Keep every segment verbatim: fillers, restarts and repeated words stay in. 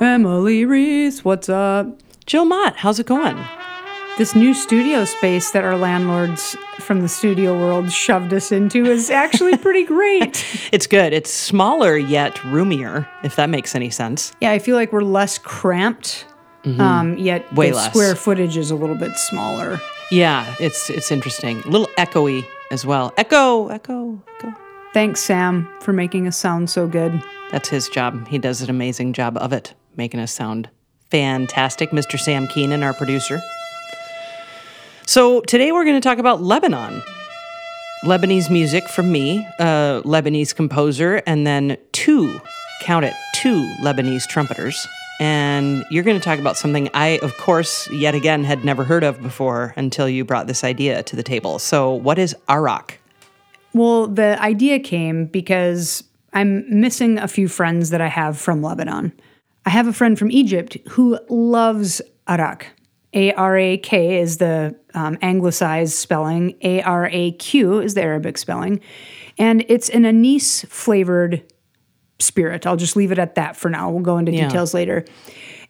Emily Reese, what's up? Jill Mott, how's it going? This new studio space that our landlords from the studio world shoved us into is actually pretty great. It's good. It's smaller yet roomier, if that makes any sense. Yeah, I feel like we're less cramped, mm-hmm. um, yet Way the less. Square footage is a little bit smaller. Yeah, it's it's interesting. A little echoey as well. Echo, echo, echo. Thanks, Sam, for making us sound so good. That's his job. He does an amazing job of it, making us sound fantastic. Mister Sam Keenan, our producer. So today we're going to talk about Lebanon, Lebanese music from me, a Lebanese composer, and then two, count it, two Lebanese trumpeters. And you're going to talk about something I, of course, yet again, had never heard of before until you brought this idea to the table. So what is arak? Well, the idea came because I'm missing a few friends that I have from Lebanon. I have a friend from Egypt who loves arak. A R A K is the um, anglicized spelling. A R A Q is the Arabic spelling. And it's an anise-flavored spirit. I'll just leave it at that for now. We'll go into yeah. details later.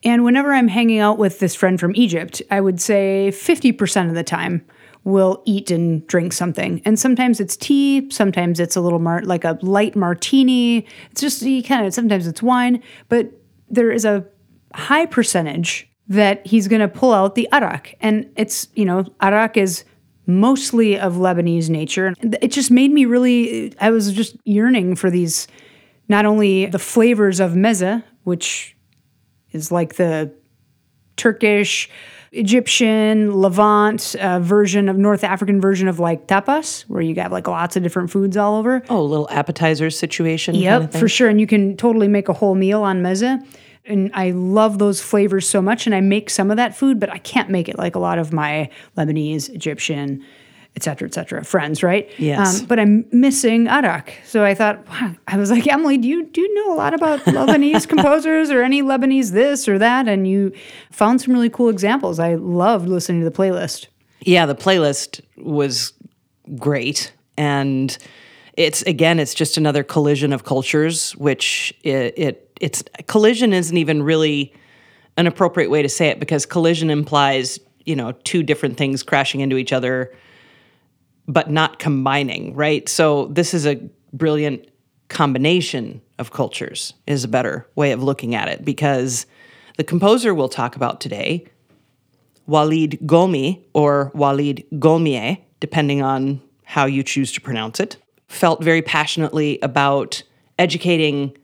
And whenever I'm hanging out with this friend from Egypt, I would say fifty percent of the time we'll eat and drink something. And sometimes it's tea. Sometimes it's a little mar- like a light martini. It's just you kind of, sometimes it's wine. But there is a high percentage that he's going to pull out the arak. And it's, you know, arak is mostly of Lebanese nature. It just made me really, I was just yearning for these, not only the flavors of meze, which is like the Turkish, Egyptian, Levant uh, version of, North African version of like tapas, where you got like lots of different foods all over. Oh, a little appetizer situation. Yep, kind of thing. For sure. And you can totally make a whole meal on meze. And I love those flavors so much, and I make some of that food, but I can't make it like a lot of my Lebanese, Egyptian, et cetera, et cetera, friends, right? Yes. Um, but I'm missing arak. So I thought, wow, I was like, Emily, do you, do you know a lot about Lebanese composers or any Lebanese this or that? And you found some really cool examples. I loved listening to the playlist. Yeah, the playlist was great. And it's, again, it's just another collision of cultures, which it, it It's collision isn't even really an appropriate way to say it because collision implies, you know, two different things crashing into each other, but not combining, right? So this is a brilliant combination of cultures is a better way of looking at it because the composer we'll talk about today, Walid Gholmieh or Walid Gholmieh, depending on how you choose to pronounce it, felt very passionately about educating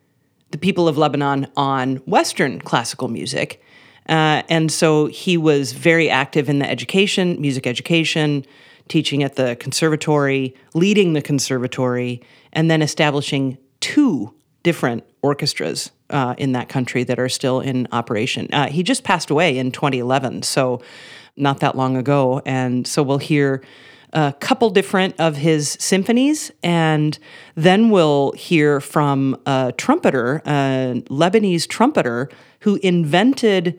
the people of Lebanon on Western classical music. Uh, and so he was very active in the education, music education, teaching at the conservatory, leading the conservatory, and then establishing two different orchestras uh, in that country that are still in operation. Uh, he just passed away in twenty eleven, so not that long ago. And so we'll hear a couple different of his symphonies, and then we'll hear from a trumpeter, a Lebanese trumpeter, who invented,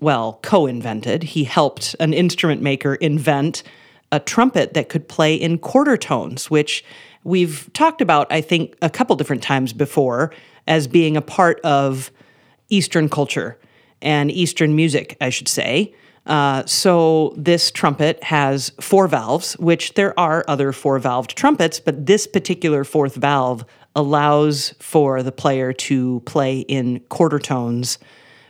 well, co-invented, he helped an instrument maker invent a trumpet that could play in quarter tones, which we've talked about, I think, a couple different times before as being a part of Eastern culture and Eastern music, I should say. Uh, so this trumpet has four valves, which there are other four-valved trumpets, but this particular fourth valve allows for the player to play in quarter tones,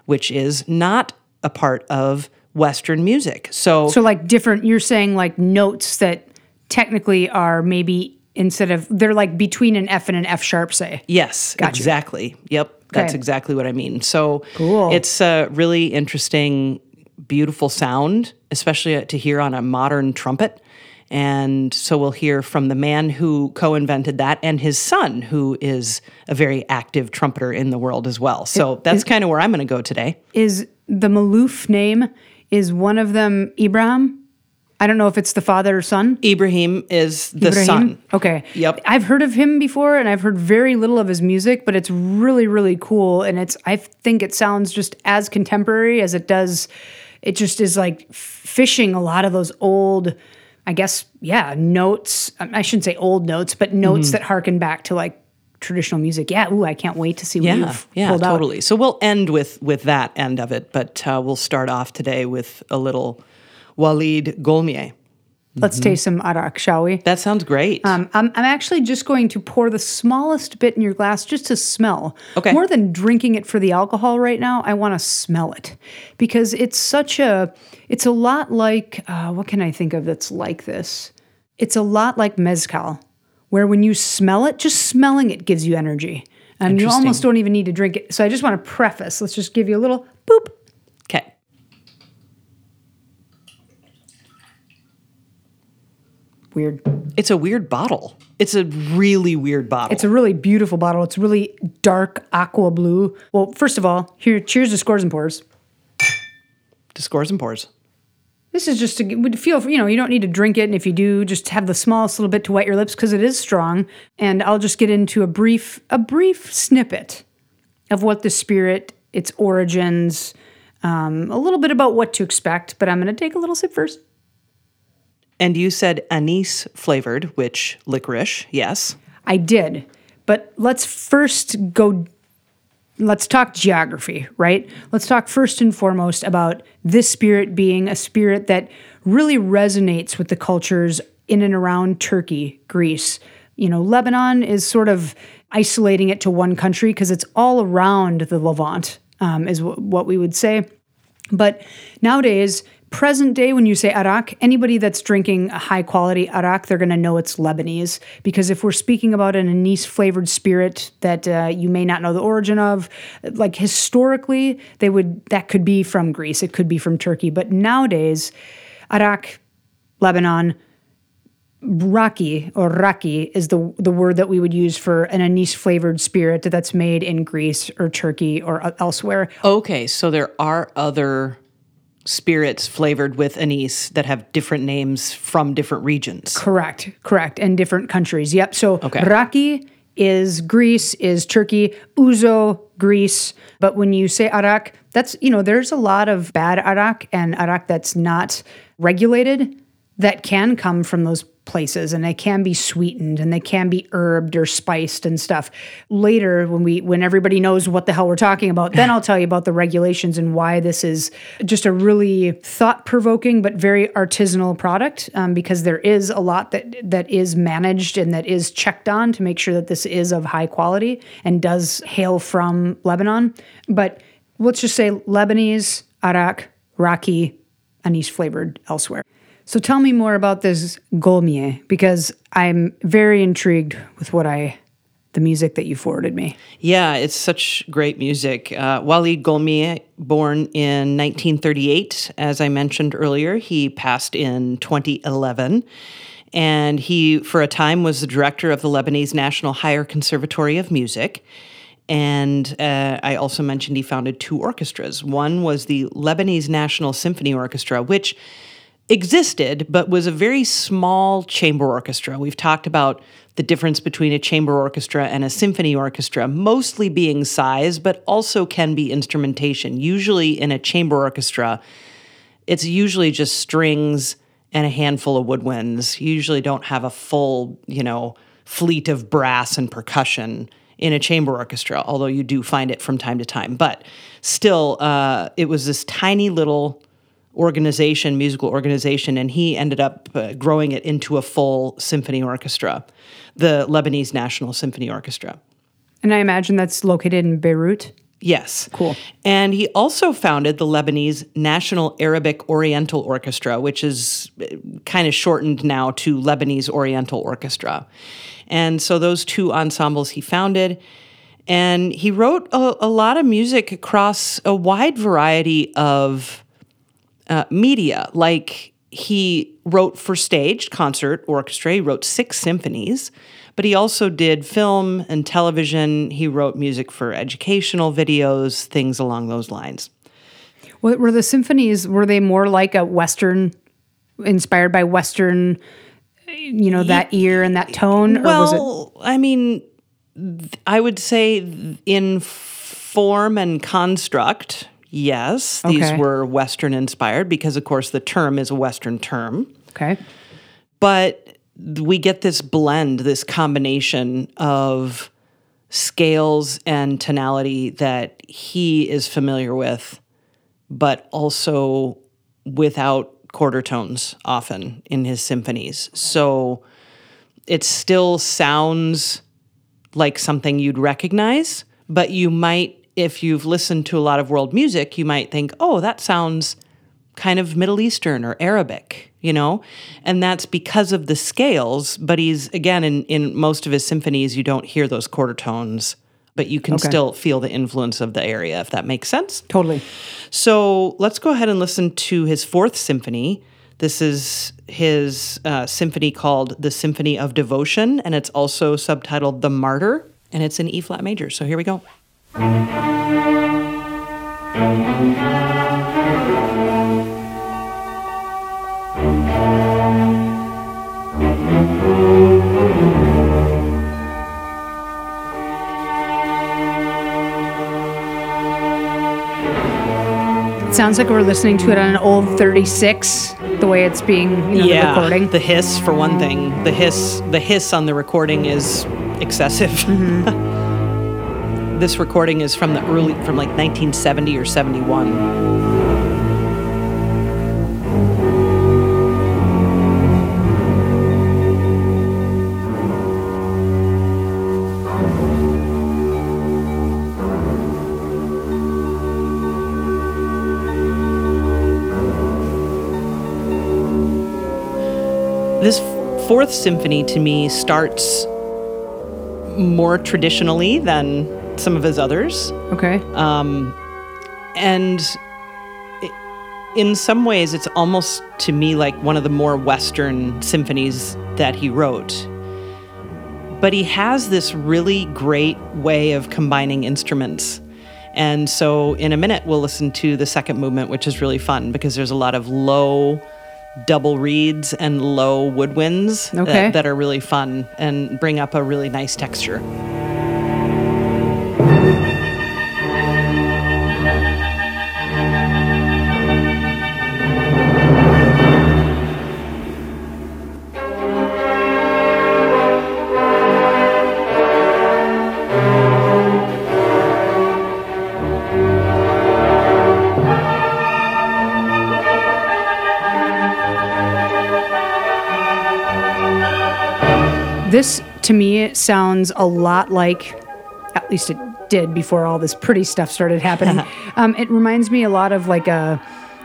which is not a part of Western music. So, so like different, you're saying like notes that technically are maybe instead of, they're like between an F and an F sharp, say. Yes, gotcha. Exactly. Yep, okay. That's exactly what I mean. So cool. It's a really interesting, beautiful sound, especially to hear on a modern trumpet. And so we'll hear from the man who co-invented that and his son, who is a very active trumpeter in the world as well. So it, that's kind of where I'm going to go today. Is the Maalouf name, is one of them Ibrahim? I don't know if it's the father or son. Ibrahim is the Ibrahim? son. Okay. Yep. I've heard of him before, and I've heard very little of his music, but it's really, really cool. And it's I think it sounds just as contemporary as it does. It just is like fishing a lot of those old, I guess, yeah, notes. I shouldn't say old notes, but notes mm-hmm. that harken back to like traditional music. Yeah, ooh, I can't wait to see what yeah, you've yeah, pulled totally. out. Yeah, totally. So we'll end with, with that end of it, but uh, we'll start off today with a little Walid Gholmieh. Let's mm-hmm. taste some arak, shall we? That sounds great. Um, I'm, I'm actually just going to pour the smallest bit in your glass just to smell. Okay. More than drinking it for the alcohol right now, I want to smell it because it's such a, it's a lot like, uh, what can I think of that's like this? It's a lot like mezcal, where when you smell it, just smelling it gives you energy. And you almost don't even need to drink it. So I just want to preface. Let's just give you a little boop. Okay. Weird. It's a weird bottle. It's a really weird bottle. It's a really beautiful bottle. It's really dark aqua blue. Well, first of all, here, cheers to Scores and Pours. To Scores and Pours. This is just to feel, you know, you don't need to drink it. And if you do, just have the smallest little bit to wet your lips because it is strong. And I'll just get into a brief, a brief snippet of what the spirit, its origins, um, a little bit about what to expect. But I'm going to take a little sip first. And you said anise flavored, which licorice, yes. I did. But let's first go Let's talk geography, right? Let's talk first and foremost about this spirit being a spirit that really resonates with the cultures in and around Turkey, Greece. You know, Lebanon is sort of isolating it to one country because it's all around the Levant, um, is w- what we would say. But nowadays, present day, when you say arak, anybody that's drinking a high-quality arak, they're going to know it's Lebanese, because if we're speaking about an anise-flavored spirit that uh, you may not know the origin of, like historically, they would that could be from Greece, it could be from Turkey, but nowadays, arak, Lebanon, raki or raki is the the word that we would use for an anise-flavored spirit that's made in Greece or Turkey or elsewhere. Okay, so there are other spirits flavored with anise that have different names from different regions. Correct, correct, and different countries. Yep, so okay. Raki is Greece, is Turkey, Ouzo, Greece. But when you say arak, that's, you know, there's a lot of bad arak and arak that's not regulated that can come from those places, and they can be sweetened and they can be herbed or spiced and stuff. Later, when we when everybody knows what the hell we're talking about, then I'll tell you about the regulations and why this is just a really thought-provoking but very artisanal product, um, because there is a lot that that is managed and that is checked on to make sure that this is of high quality and does hail from Lebanon. But let's just say Lebanese, arak, raki, anise flavored elsewhere. So tell me more about this Gholmieh, because I'm very intrigued with what I, the music that you forwarded me. Yeah, it's such great music. Uh, Walid Gholmieh, born in nineteen thirty-eight, as I mentioned earlier, he passed in twenty eleven. And he, for a time, was the director of the Lebanese National Higher Conservatory of Music. And uh, I also mentioned he founded two orchestras. One was the Lebanese National Symphony Orchestra, which existed, but was a very small chamber orchestra. We've talked about the difference between a chamber orchestra and a symphony orchestra, mostly being size, but also can be instrumentation. Usually in a chamber orchestra, it's usually just strings and a handful of woodwinds. You usually don't have a full, you know, fleet of brass and percussion in a chamber orchestra, although you do find it from time to time. But still, uh, it was this tiny little organization, musical organization, and he ended up uh, growing it into a full symphony orchestra, the Lebanese National Symphony Orchestra. And I imagine that's located in Beirut? Yes. Cool. And he also founded the Lebanese National Arabic Oriental Orchestra, which is kind of shortened now to Lebanese Oriental Orchestra. And so those two ensembles he founded. And he wrote a, a lot of music across a wide variety of Uh, media, like he wrote for stage, concert, orchestra. He wrote six symphonies, but he also did film and television. He wrote music for educational videos, things along those lines. Well, were the symphonies, were they more like a Western, inspired by Western, you know, that ear and that tone? Well, or was it- I mean, I would say in form and construct, yes, these okay. were Western-inspired because, of course, the term is a Western term. Okay. But we get this blend, this combination of scales and tonality that he is familiar with, but also without quarter tones often in his symphonies. So it still sounds like something you'd recognize, but you might, if you've listened to a lot of world music, you might think, oh, that sounds kind of Middle Eastern or Arabic, you know? And that's because of the scales, but he's, again, in, in most of his symphonies, you don't hear those quarter tones, but you can okay. still feel the influence of the area, if that makes sense. Totally. So let's go ahead and listen to his fourth symphony. This is his uh, symphony called The Symphony of Devotion, and it's also subtitled The Martyr, and it's in E-flat major. So here we go. It sounds like we're listening to it on an old thirty-six, the way it's being, you know, yeah, the recording. The hiss, for one thing. The hiss, the hiss on the recording is excessive. Mm-hmm. This recording is from the early, from like nineteen seventy or seventy-one. This fourth symphony to me starts more traditionally than some of his others. Okay. Um, and it, in some ways, it's almost to me like one of the more Western symphonies that he wrote. But he has this really great way of combining instruments. And so in a minute, we'll listen to the second movement, which is really fun because there's a lot of low double reeds and low woodwinds okay. that, that are really fun and bring up a really nice texture. This, to me, it sounds a lot like, at least it did before all this pretty stuff started happening. um, it reminds me a lot of like a,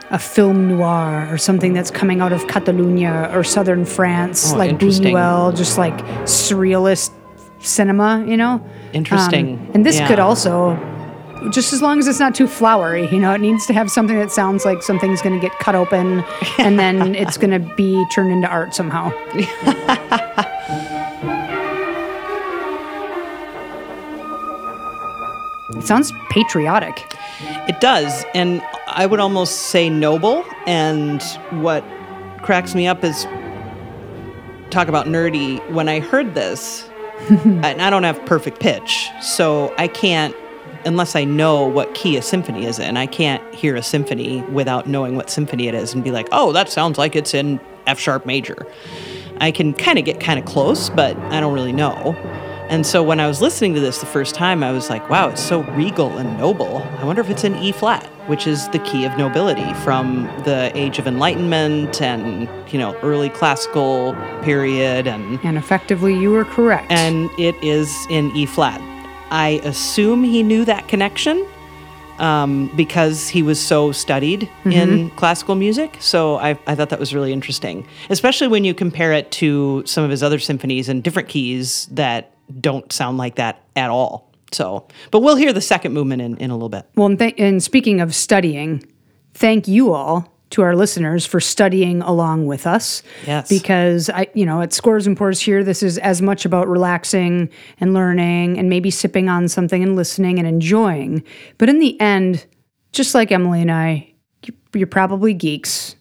a film noir or something that's coming out of Catalonia or southern France, oh, like Buñuel, just like surrealist cinema, you know? Interesting. Um, and this yeah. could also, just as long as it's not too flowery, you know, it needs to have something that sounds like something's going to get cut open and then it's going to be turned into art somehow. It sounds patriotic. It does, and I would almost say noble, and what cracks me up is, talk about nerdy, when I heard this, and I don't have perfect pitch, so I can't, unless I know what key a symphony is in, I can't hear a symphony without knowing what symphony it is and be like, oh, that sounds like it's in F-sharp major. I can kind of get kind of close, but I don't really know. And so when I was listening to this the first time, I was like, wow, it's so regal and noble. I wonder if it's in E-flat, which is the key of nobility from the Age of Enlightenment and, you know, early classical period. And, and effectively, you were correct. And it is in E-flat. I assume he knew that connection um, because he was so studied mm-hmm. in classical music. So I, I thought that was really interesting, especially when you compare it to some of his other symphonies and different keys that don't sound like that at all. So, but we'll hear the second movement in, in a little bit. Well, and, th- and speaking of studying, thank you all to our listeners for studying along with us. Yes. Because, I, you know, at Scores and Pours here, this is as much about relaxing and learning and maybe sipping on something and listening and enjoying. But in the end, just like Emily and I, you're probably geeks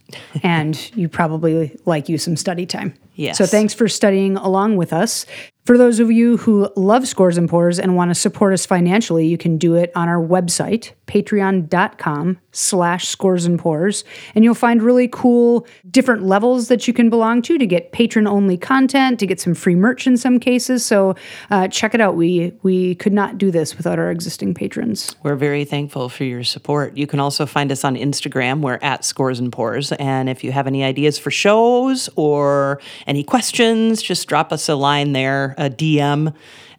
and you probably like you some study time. Yes. So thanks for studying along with us. For those of you who love Scores and Pours and want to support us financially, you can do it on our website, patreon.com slash scores and pours, and you'll find really cool different levels that you can belong to to get patron-only content, to get some free merch in some cases. So uh, check it out. We, we could not do this without our existing patrons. We're very thankful for your support. You can also find us on Instagram. We're at Scores and Pours. And if you have any ideas for shows or any questions, just drop us a line there. A D M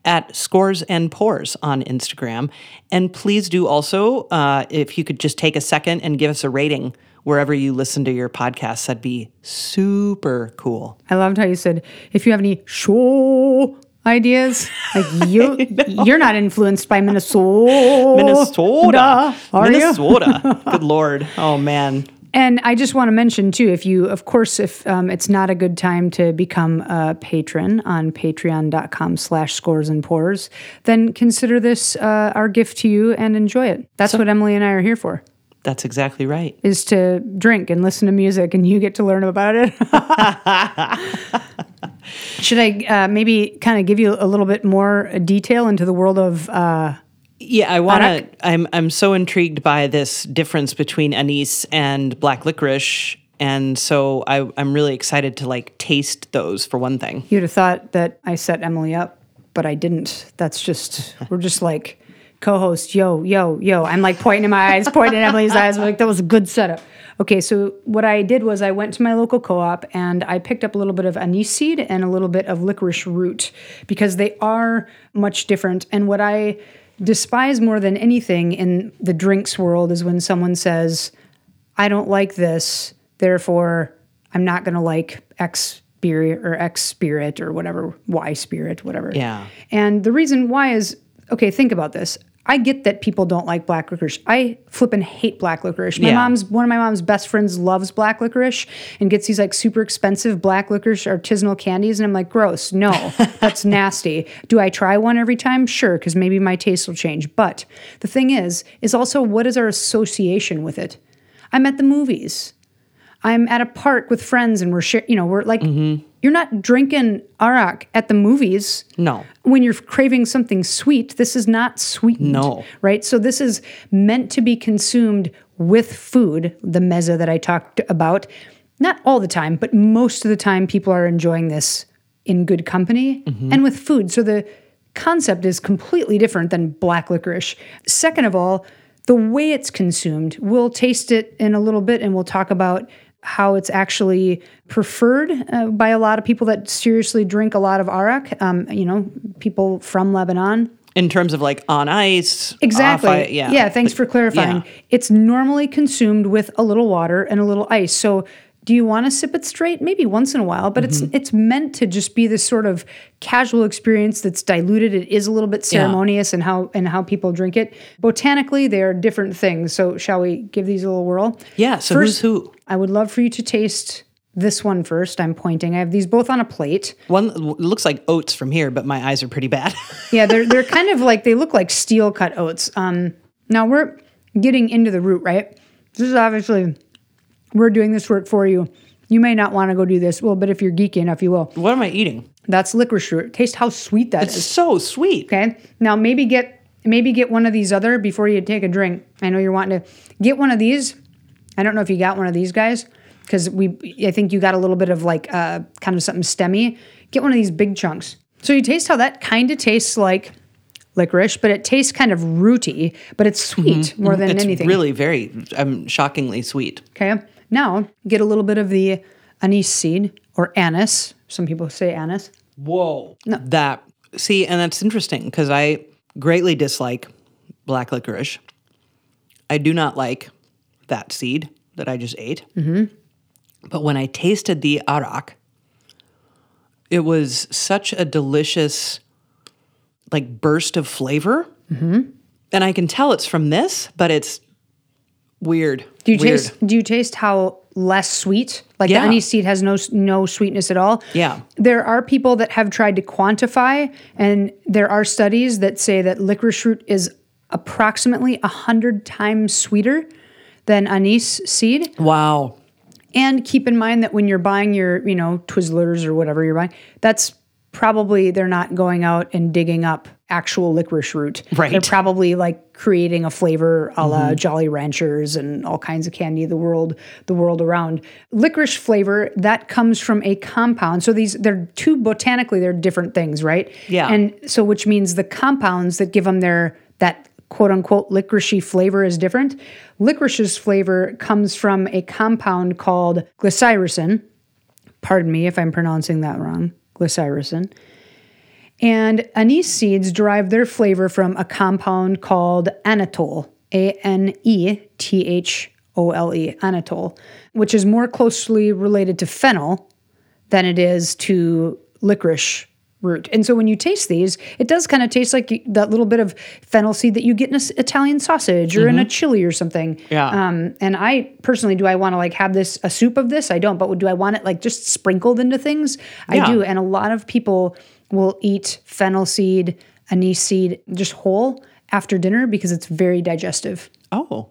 at Scores and Pours on Instagram. And please do also, uh, if you could just take a second and give us a rating wherever you listen to your podcasts, that'd be super cool. I loved how you said, if you have any show ideas, like you, you're not influenced by Minnesota. Minnesota. Are Minnesota. You? Good Lord. Oh, man. And I just want to mention, too, if you, of course, if um, it's not a good time to become a patron on patreon.com slash scores and pours, then consider this uh, our gift to you and enjoy it. That's so, what Emily and I are here for. That's exactly right. Is to drink and listen to music, and you get to learn about it. Should I uh, maybe kind of give you a little bit more detail into the world of... Uh, Yeah, I want to. I'm I'm so intrigued by this difference between anise and black licorice, and so I, I'm really excited to like taste those for one thing. You'd have thought that I set Emily up, but I didn't. That's just we're just like co-host. Yo, yo, yo. I'm like pointing in my eyes, pointing in Emily's eyes. I'm like, that was a good setup. Okay, so what I did was I went to my local co-op and I picked up a little bit of anise seed and a little bit of licorice root because they are much different. And what I despise more than anything in the drinks world is when someone says, I don't like this, therefore I'm not going to like X beer or X spirit or whatever, Y spirit, whatever. Yeah. And the reason why is, okay, think about this. I get that people don't like black licorice. I flippin' hate black licorice. My yeah. mom's one of my mom's best friends loves black licorice and gets these like super expensive black licorice artisanal candies, and I'm like, gross, no, that's nasty. Do I try one every time? Sure, because maybe my taste will change. But the thing is, is also what is our association with it? I'm at the movies. I'm at a park with friends, and we're sh- you know we're like. Mm-hmm. You're not drinking arak at the movies. No. When you're craving something sweet, this is not sweetened. No. Right? So this is meant to be consumed with food, the mezza that I talked about. Not all the time, but most of the time people are enjoying this in good company mm-hmm. and with food. So the concept is completely different than black licorice. Second of all, the way it's consumed, we'll taste it in a little bit and we'll talk about how it's actually preferred uh, by a lot of people that seriously drink a lot of arak, um, you know, people from Lebanon. In terms of like on ice. Exactly. Off, yeah. yeah, thanks but, for clarifying. Yeah. It's normally consumed with a little water and a little ice. So do you want to sip it straight? Maybe once in a while, but mm-hmm. it's it's meant to just be this sort of casual experience that's diluted. It is a little bit ceremonious yeah. in how and how people drink it. Botanically, they are different things. So shall we give these a little whirl? Yeah, so First, who's who? I would love for you to taste this one first. I'm pointing. I have these both on a plate. One looks like oats from here, but my eyes are pretty bad. yeah, they're they're kind of like, they look like steel-cut oats. Um, now, we're getting into the root, right? This is obviously, we're doing this work for you. You may not want to go do this. Well, but if you're geeky enough, you will. What am I eating? That's licorice root. Taste how sweet that it's is. It's so sweet. Okay. Now, maybe get maybe get one of these other before you take a drink. I know you're wanting to get one of these. I don't know if you got one of these guys because we. I think you got a little bit of like uh, kind of something stemmy. Get one of these big chunks. So you taste how that kind of tastes like licorice, but it tastes kind of rooty, but it's sweet mm-hmm. more than it's anything. It's really very um, shockingly sweet. Okay. Now get a little bit of the anise seed or anise. Some people say anise. Whoa. No. That see, and that's interesting because I greatly dislike black licorice. I do not like that seed that I just ate. Mm-hmm. But when I tasted the arak, it was such a delicious like burst of flavor. Mm-hmm. And I can tell it's from this, but it's weird. Do you weird. taste do you taste how less sweet? Like yeah. the anise seed has no no sweetness at all. Yeah. There are people that have tried to quantify, and there are studies that say that licorice root is approximately one hundred times sweeter than anise seed. Wow. And keep in mind that when you're buying your, you know, Twizzlers or whatever you're buying, that's probably they're not going out and digging up actual licorice root. Right. They're probably like creating a flavor a la mm-hmm. Jolly Ranchers and all kinds of candy the world the world around. Licorice flavor, that comes from a compound. So these, they're two, botanically, they're different things, right? Yeah. And so which means the compounds that give them their, that quote-unquote licoricey flavor is different. Licorice's flavor comes from a compound called glycyrrhizin. Pardon me if I'm pronouncing that wrong. Glycyrrhizin. And anise seeds derive their flavor from a compound called anetole, A N E T H O L E, anetole, which is more closely related to fennel than it is to licorice root. And so when you taste these, it does kind of taste like that little bit of fennel seed that you get in an Italian sausage or mm-hmm. in a chili or something. Yeah. Um, and I personally, do I want to like have this, a soup of this? I don't. But do I want it like just sprinkled into things? Yeah. I do. And a lot of people will eat fennel seed, anise seed, just whole after dinner because it's very digestive. Oh,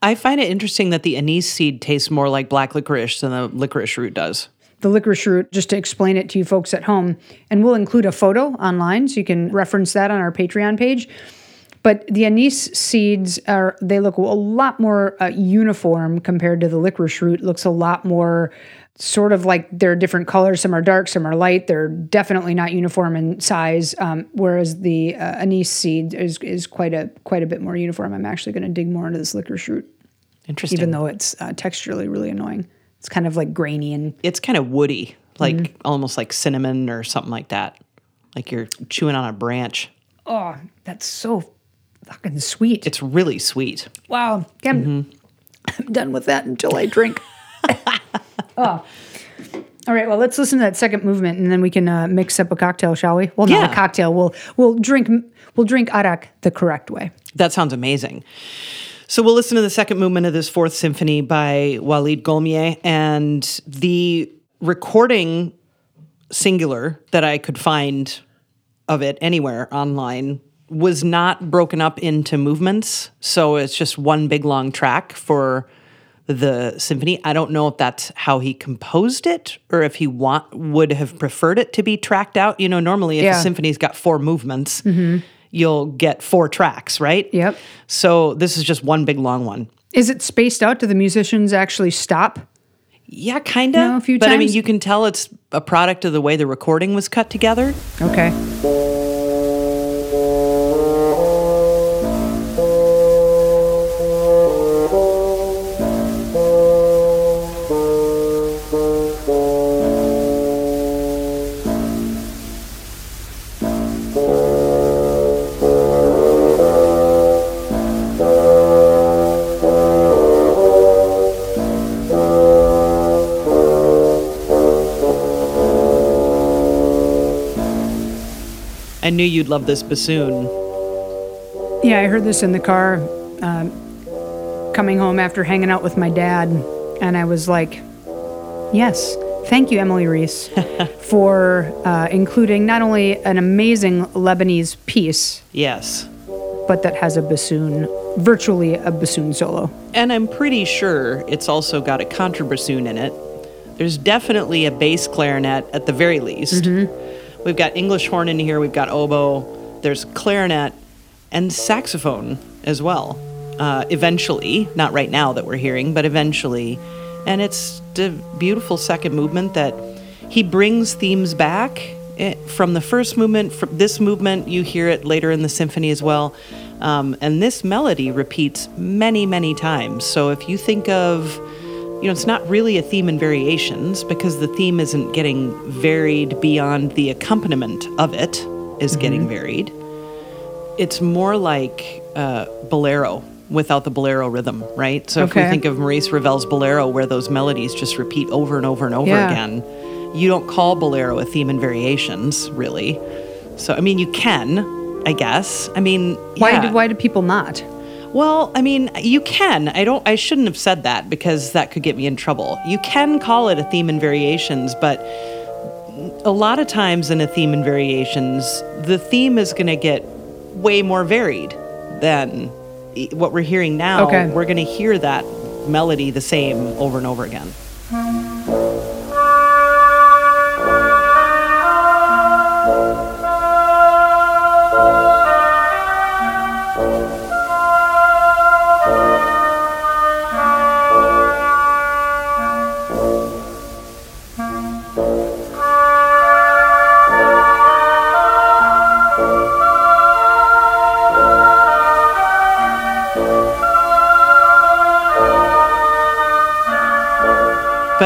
I find it interesting that the anise seed tastes more like black licorice than the licorice root does. The licorice root, just to explain it to you folks at home, and we'll include a photo online so you can reference that on our Patreon page. But the anise seeds, are they look a lot more uh, uniform compared to the licorice root. Looks a lot more sort of like they're different colors. Some are dark, some are light. They're definitely not uniform in size, um, whereas the uh, anise seed is is quite a quite a bit more uniform. I'm actually going to dig more into this licorice root. Interesting. Even though it's uh, texturally really annoying. It's kind of like grainy and... It's kind of woody, like mm-hmm. almost like cinnamon or something like that. Like you're chewing on a branch. Oh, that's so fucking sweet. It's really sweet. Wow. I'm, mm-hmm. I'm done with that until I drink. Oh. All right, well, let's listen to that second movement, and then we can uh, mix up a cocktail, shall we? Well, yeah. Not a cocktail. We'll, we'll, drink, we'll drink arak the correct way. That sounds amazing. So we'll listen to the second movement of this Fourth Symphony by Walid Gholmieh, and the recording singular that I could find of it anywhere online was not broken up into movements, so it's just one big long track for the symphony. I don't know if that's how he composed it or if he want would have preferred it to be tracked out. You know, normally if yeah. a symphony's got four movements... Mm-hmm. You'll get four tracks, right? Yep. So this is just one big long one. Is it spaced out? Do the musicians actually stop? Yeah, kind of. You know, a few but times? I mean, you can tell it's a product of the way the recording was cut together. Okay. I knew you'd love this bassoon. Yeah, I heard this in the car uh, coming home after hanging out with my dad, and I was like, yes, thank you, Emily Reese, for uh, including not only an amazing Lebanese piece, yes, but that has a bassoon, virtually a bassoon solo. And I'm pretty sure it's also got a contrabassoon in it. There's definitely a bass clarinet at the very least. Mm-hmm. We've got English horn in here, we've got oboe, there's clarinet, and saxophone as well. Uh, eventually, not right now that we're hearing, but eventually. And it's a beautiful second movement that he brings themes back from the first movement. From this movement, you hear it later in the symphony as well. Um, and this melody repeats many, many times. So if you think of... You know, it's not really a theme in variations because the theme isn't getting varied beyond the accompaniment of it is mm-hmm. getting varied. It's more like uh, bolero without the bolero rhythm, right? So okay. if we think of Maurice Ravel's Bolero where those melodies just repeat over and over and over yeah. again, you don't call bolero a theme in variations, really. So, I mean, you can, I guess. I mean, why yeah. do, why do people not? Well, I mean, you can. I don't. I shouldn't have said that because that could get me in trouble. You can call it a theme and variations, but a lot of times in a theme and variations, the theme is going to get way more varied than what we're hearing now. Okay. We're going to hear that melody the same over and over again.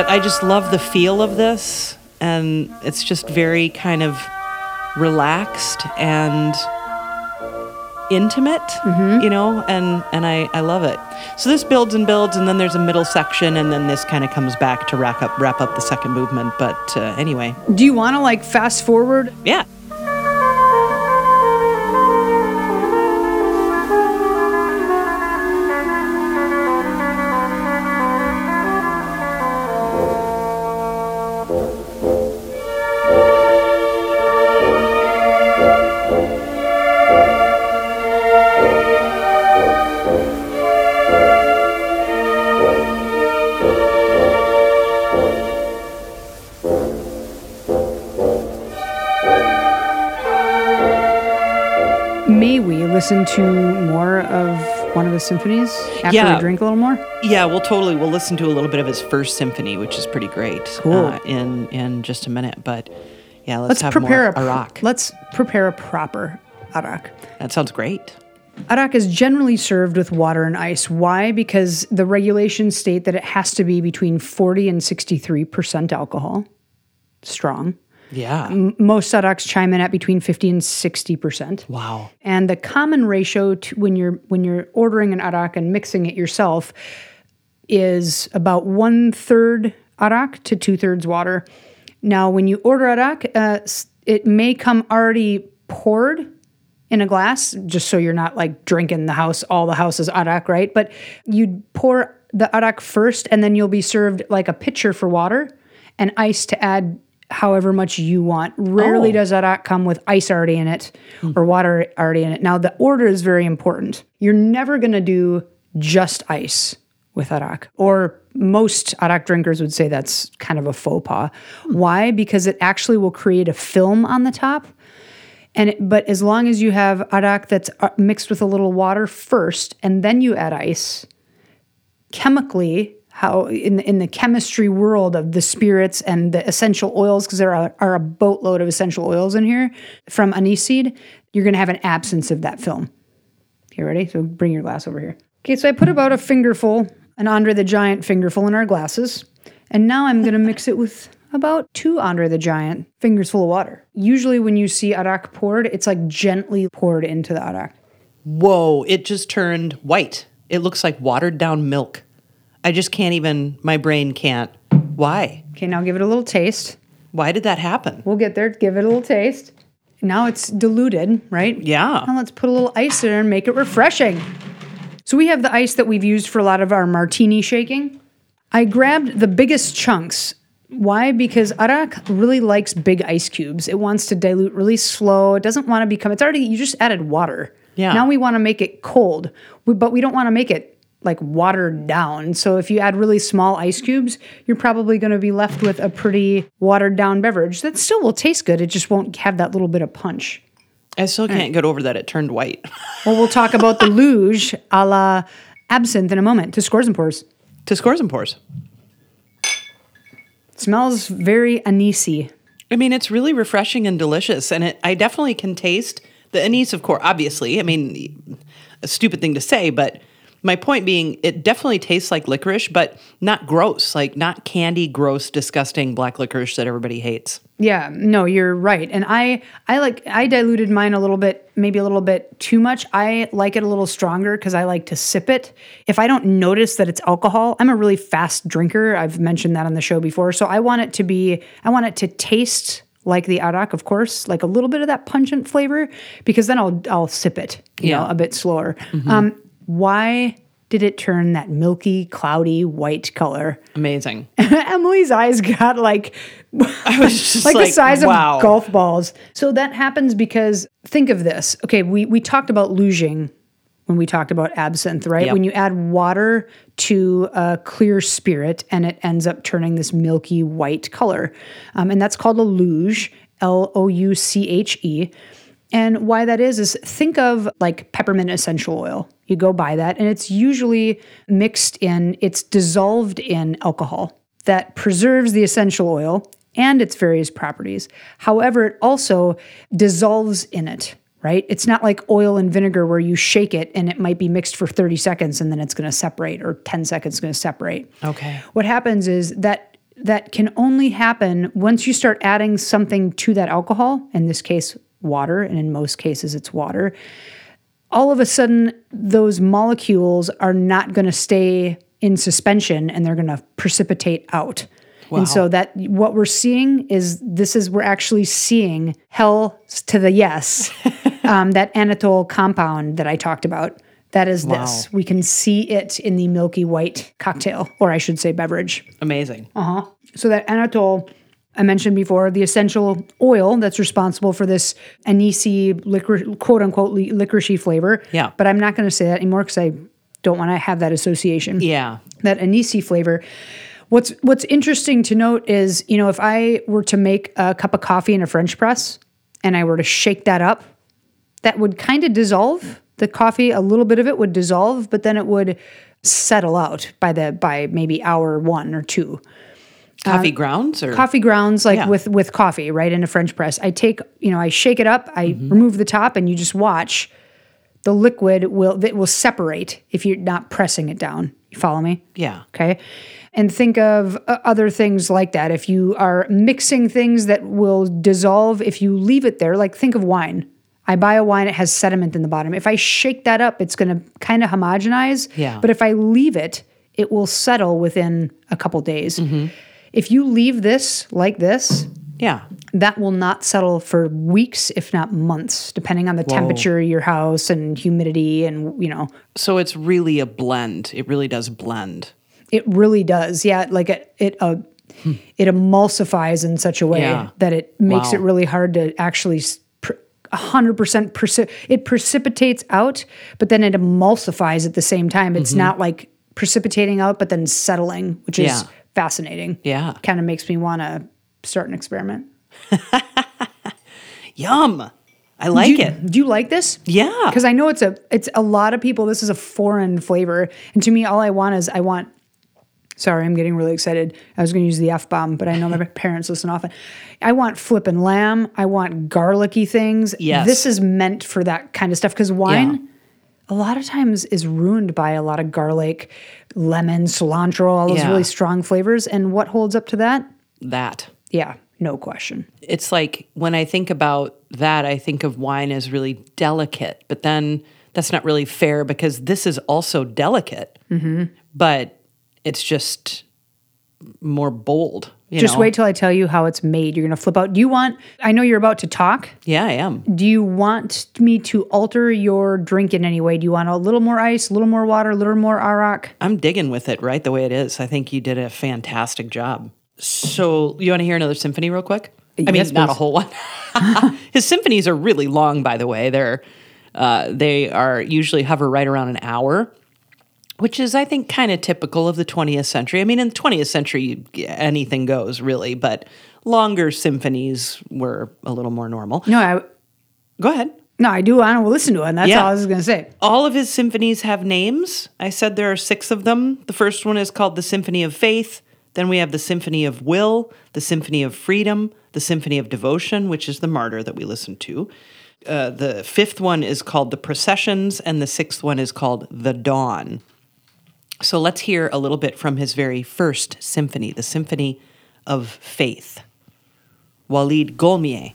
But I just love the feel of this, and it's just very kind of relaxed and intimate, mm-hmm. you know, and, and I, I love it. So this builds and builds, and then there's a middle section, and then this kind of comes back to wrap up, wrap up the second movement. But uh, anyway. Do you want to, like, fast forward? Yeah. Listen to more of one of his symphonies after yeah. we drink a little more? Yeah, we'll totally. We'll listen to a little bit of his first symphony, which is pretty great. Cool. Uh, in in just a minute, but yeah, let's, let's have prepare more arak. A, let's prepare a proper arak. That sounds great. Arak is generally served with water and ice. Why? Because the regulations state that it has to be between forty and sixty-three percent alcohol. Strong. Yeah. Most adaks chime in at between fifty and sixty percent. Wow. And the common ratio to when you're when you're ordering an arak and mixing it yourself is about one third arak to two thirds water. Now, when you order arak, uh, it may come already poured in a glass, just so you're not like drinking the house, all the house is arak, right? But you'd pour the arak first, and then you'll be served like a pitcher for water and ice to add however much you want. Rarely oh. does arak come with ice already in it mm. or water already in it. Now, the order is very important. You're never going to do just ice with arak, or most arak drinkers would say that's kind of a faux pas. Mm. Why? Because it actually will create a film on the top. And it, but as long as you have arak that's mixed with a little water first and then you add ice, chemically, how in, in the chemistry world of the spirits and the essential oils, because there are, are a boatload of essential oils in here from anise seed, you're going to have an absence of that film. Okay, ready? So bring your glass over here. Okay, so I put about a fingerful, an Andre the Giant fingerful in our glasses, and now I'm going to mix it with about two Andre the Giant fingers full of water. Usually when you see arak poured, it's like gently poured into the arak. Whoa, it just turned white. It looks like watered down milk. I just can't even, my brain can't. Why? Okay, now give it a little taste. Why did that happen? We'll get there. Give it a little taste. Now it's diluted, right? Yeah. Now let's put a little ice in there and make it refreshing. So we have the ice that we've used for a lot of our martini shaking. I grabbed the biggest chunks. Why? Because arak really likes big ice cubes. It wants to dilute really slow. It doesn't want to become, it's already, you just added water. Yeah. Now we want to make it cold, but we don't want to make it like watered down. So if you add really small ice cubes, you're probably going to be left with a pretty watered down beverage that still will taste good. It just won't have that little bit of punch. I still can't right. get over that it turned white. Well, we'll talk about the luge a la absinthe in a moment. To scores and pours. To scores and pours. It smells very anisey. I mean, it's really refreshing and delicious. And it, I definitely can taste the anise, of course, obviously. I mean, a stupid thing to say, but my point being, it definitely tastes like licorice, but not gross, like not candy, gross, disgusting black licorice that everybody hates. Yeah, no, you're right. And I, I like, I diluted mine a little bit, maybe a little bit too much. I like it a little stronger because I like to sip it. If I don't notice that it's alcohol, I'm a really fast drinker. I've mentioned that on the show before. So I want it to be, I want it to taste like the arak, of course, like a little bit of that pungent flavor, because then I'll, I'll sip it, you yeah. know, a bit slower. Mm-hmm. Um, Why did it turn that milky, cloudy, white color? Amazing. Emily's eyes got like, I was just like, like the size wow. of golf balls. So that happens because, think of this. Okay, we, we talked about luging when we talked about absinthe, right? Yep. When you add water to a clear spirit and it ends up turning this milky white color. Um, and that's called a luge, L O U C H E. And why that is, is think of like peppermint essential oil. You go buy that, and it's usually mixed in, it's dissolved in alcohol that preserves the essential oil and its various properties. However, it also dissolves in it, right? It's not like oil and vinegar where you shake it and it might be mixed for thirty seconds and then it's going to separate, or ten seconds is going to separate. Okay. What happens is that that can only happen once you start adding something to that alcohol, in this case, water, and in most cases it's water, all of a sudden those molecules are not going to stay in suspension and they're going to precipitate out. Wow. And so that what we're seeing is this is we're actually seeing hell to the yes, um, that Anatol compound that I talked about. That is wow. this. We can see it in the milky white cocktail, or I should say beverage. Amazing. Uh-huh. So that Anatol, I mentioned before, the essential oil that's responsible for this anisey, licorice, quote-unquote, licoricey flavor. Yeah. But I'm not going to say that anymore because I don't want to have that association. Yeah. That anisey flavor. What's What's interesting to note is, you know, if I were to make a cup of coffee in a French press and I were to shake that up, that would kind of dissolve. The coffee, a little bit of it would dissolve, but then it would settle out by the by maybe hour one or two. Coffee uh, grounds? Or? Coffee grounds, like yeah. with, with coffee, right, in a French press. I take, you know, I shake it up, I mm-hmm. remove the top, and you just watch the liquid will, it will separate if you're not pressing it down. You follow me? Yeah. Okay. And think of other things like that. If you are mixing things that will dissolve, if you leave it there, like think of wine. I buy a wine, it has sediment in the bottom. If I shake that up, it's going to kind of homogenize. Yeah. But if I leave it, it will settle within a couple days. Mm-hmm. If you leave this like this, yeah, that will not settle for weeks, if not months, depending on the Whoa. temperature of your house and humidity and, you know. So it's really a blend. It really does blend. It really does. Yeah, like it it uh, hmm. it emulsifies in such a way yeah. that it makes wow. it really hard to actually one hundred percent preci- it precipitates out, but then it emulsifies at the same time. It's mm-hmm. not like precipitating out, but then settling, which yeah. is fascinating. Yeah. Kind of makes me want to start an experiment. Yum. I like do you, it. Do you like this? Yeah. Because I know it's a, it's a lot of people, this is a foreign flavor. And to me, all I want is I want, sorry, I'm getting really excited. I was going to use the F-bomb, but I know my parents listen often. I want flippin' lamb. I want garlicky things. Yes. This is meant for that kind of stuff because wine yeah. a lot of times is ruined by a lot of garlic, lemon, cilantro, all those yeah. really strong flavors. And what holds up to that? That. Yeah, no question. It's like when I think about that, I think of wine as really delicate, but then that's not really fair because this is also delicate. Mm-hmm. But it's just more bold. You just know? Wait till I tell you how it's made. You're going to flip out. Do you want, I know you're about to talk. Yeah, I am. Do you want me to alter your drink in any way? Do you want a little more ice, a little more water, a little more arak? I'm digging with it right the way it is. I think you did a fantastic job. So you want to hear another symphony real quick? Yes, I mean, it's not a whole one. His symphonies are really long, by the way. They're uh, they are usually hover right around an hour, which is, I think, kind of typical of the twentieth century. I mean, in the twentieth century, anything goes, really, but longer symphonies were a little more normal. No, I... Go ahead. No, I do want to listen to it, and that's yeah. all I was going to say. All of his symphonies have names. I said there are six of them. The first one is called the Symphony of Faith. Then we have the Symphony of Will, the Symphony of Freedom, the Symphony of Devotion, which is the Martyr that we listened to. Uh, the fifth one is called the Processions, and the sixth one is called the Dawn. So let's hear a little bit from his very first symphony, the Symphony of Faith. Walid Gholmieh.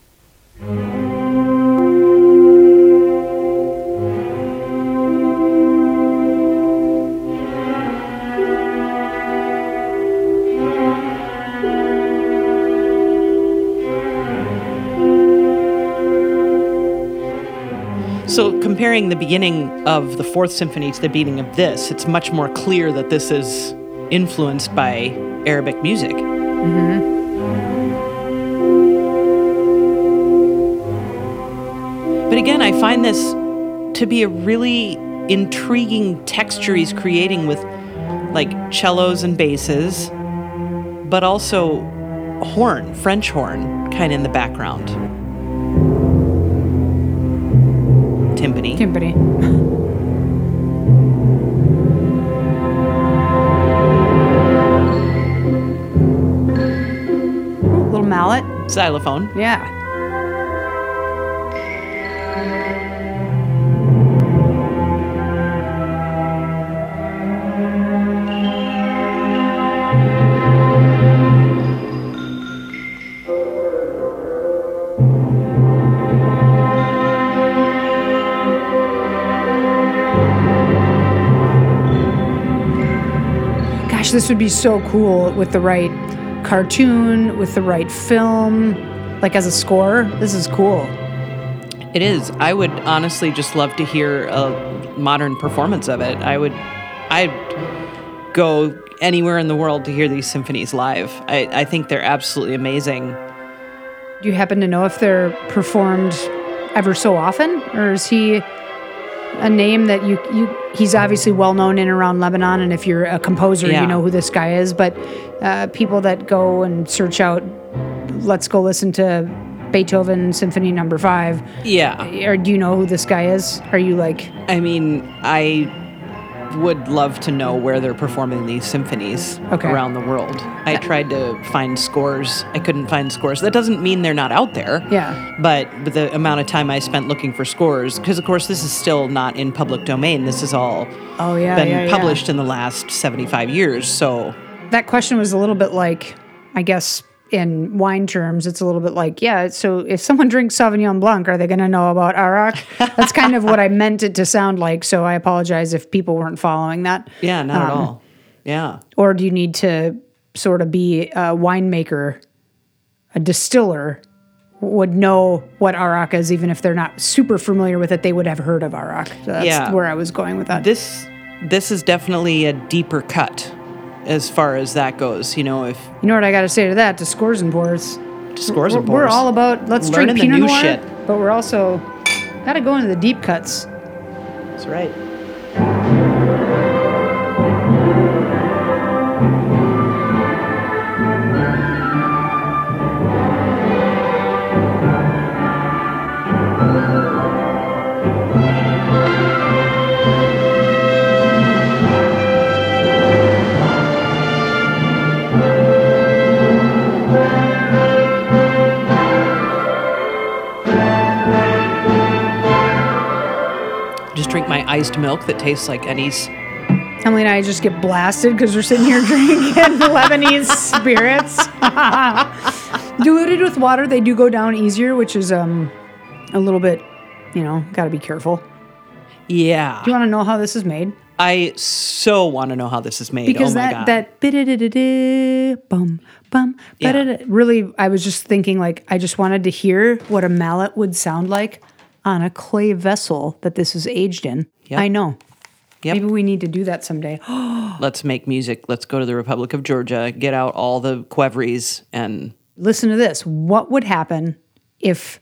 So comparing the beginning of the Fourth Symphony to the beginning of this, it's much more clear that this is influenced by Arabic music. Mm-hmm. But again, I find this to be a really intriguing texture he's creating with like cellos and basses, but also horn, French horn, kind of in the background. Timpani. Timpani. Little mallet. Xylophone. Yeah. gosh, this would be so cool with the right cartoon, with the right film, like as a score. This is cool. It is. I would honestly just love to hear a modern performance of it. I would, I'd go anywhere in the world to hear these symphonies live. I, I think they're absolutely amazing. Do you happen to know if they're performed ever so often, or is he a name that you, you he's obviously well known in and around Lebanon, and if you're a composer, yeah. you know who this guy is, but uh, people that go and search out, let's go listen to Beethoven Symphony Number Five. Yeah. Or do you know who this guy is? Are you like... I mean, I would love to know where they're performing these symphonies okay. around the world. I yeah. tried to find scores. I couldn't find scores. That doesn't mean they're not out there. Yeah. But the amount of time I spent looking for scores, because of course this is still not in public domain. This has all oh, yeah, been yeah, published yeah. in the last seventy-five years. So that question was a little bit like, I guess in wine terms, it's a little bit like, yeah, so if someone drinks Sauvignon Blanc, are they going to know about Arak? That's kind of what I meant it to sound like, so I apologize if people weren't following that. Yeah, not um, at all. Yeah. Or do you need to sort of be a winemaker, a distiller, would know what Arak is, even if they're not super familiar with it, they would have heard of Arak. So that's yeah. where I was going with that. This, this is definitely a deeper cut as far as that goes, you know, if... You know what I got to say to that, to Scores and Pours. To Scores and Pours. We're all about, let's drink Pinot Noir, shit. But we're also got to go into the deep cuts. That's right. Drink my iced milk that tastes like Eddie's. Emily and I just get blasted because we're sitting here drinking Lebanese spirits. Diluted with water, they do go down easier, which is um, a little bit, you know, got to be careful. Yeah. Do you want to know how this is made? I so want to know how this is made. Because oh my that, God. that ba-da-da-da-da, bum, bum, ba-da-da. Really, I was just thinking, like, I just wanted to hear what a mallet would sound like on a clay vessel that this is aged in. Yep. I know. Yep. Maybe we need to do that someday. Let's make music. Let's go to the Republic of Georgia, get out all the qvevris and... Listen to this. What would happen if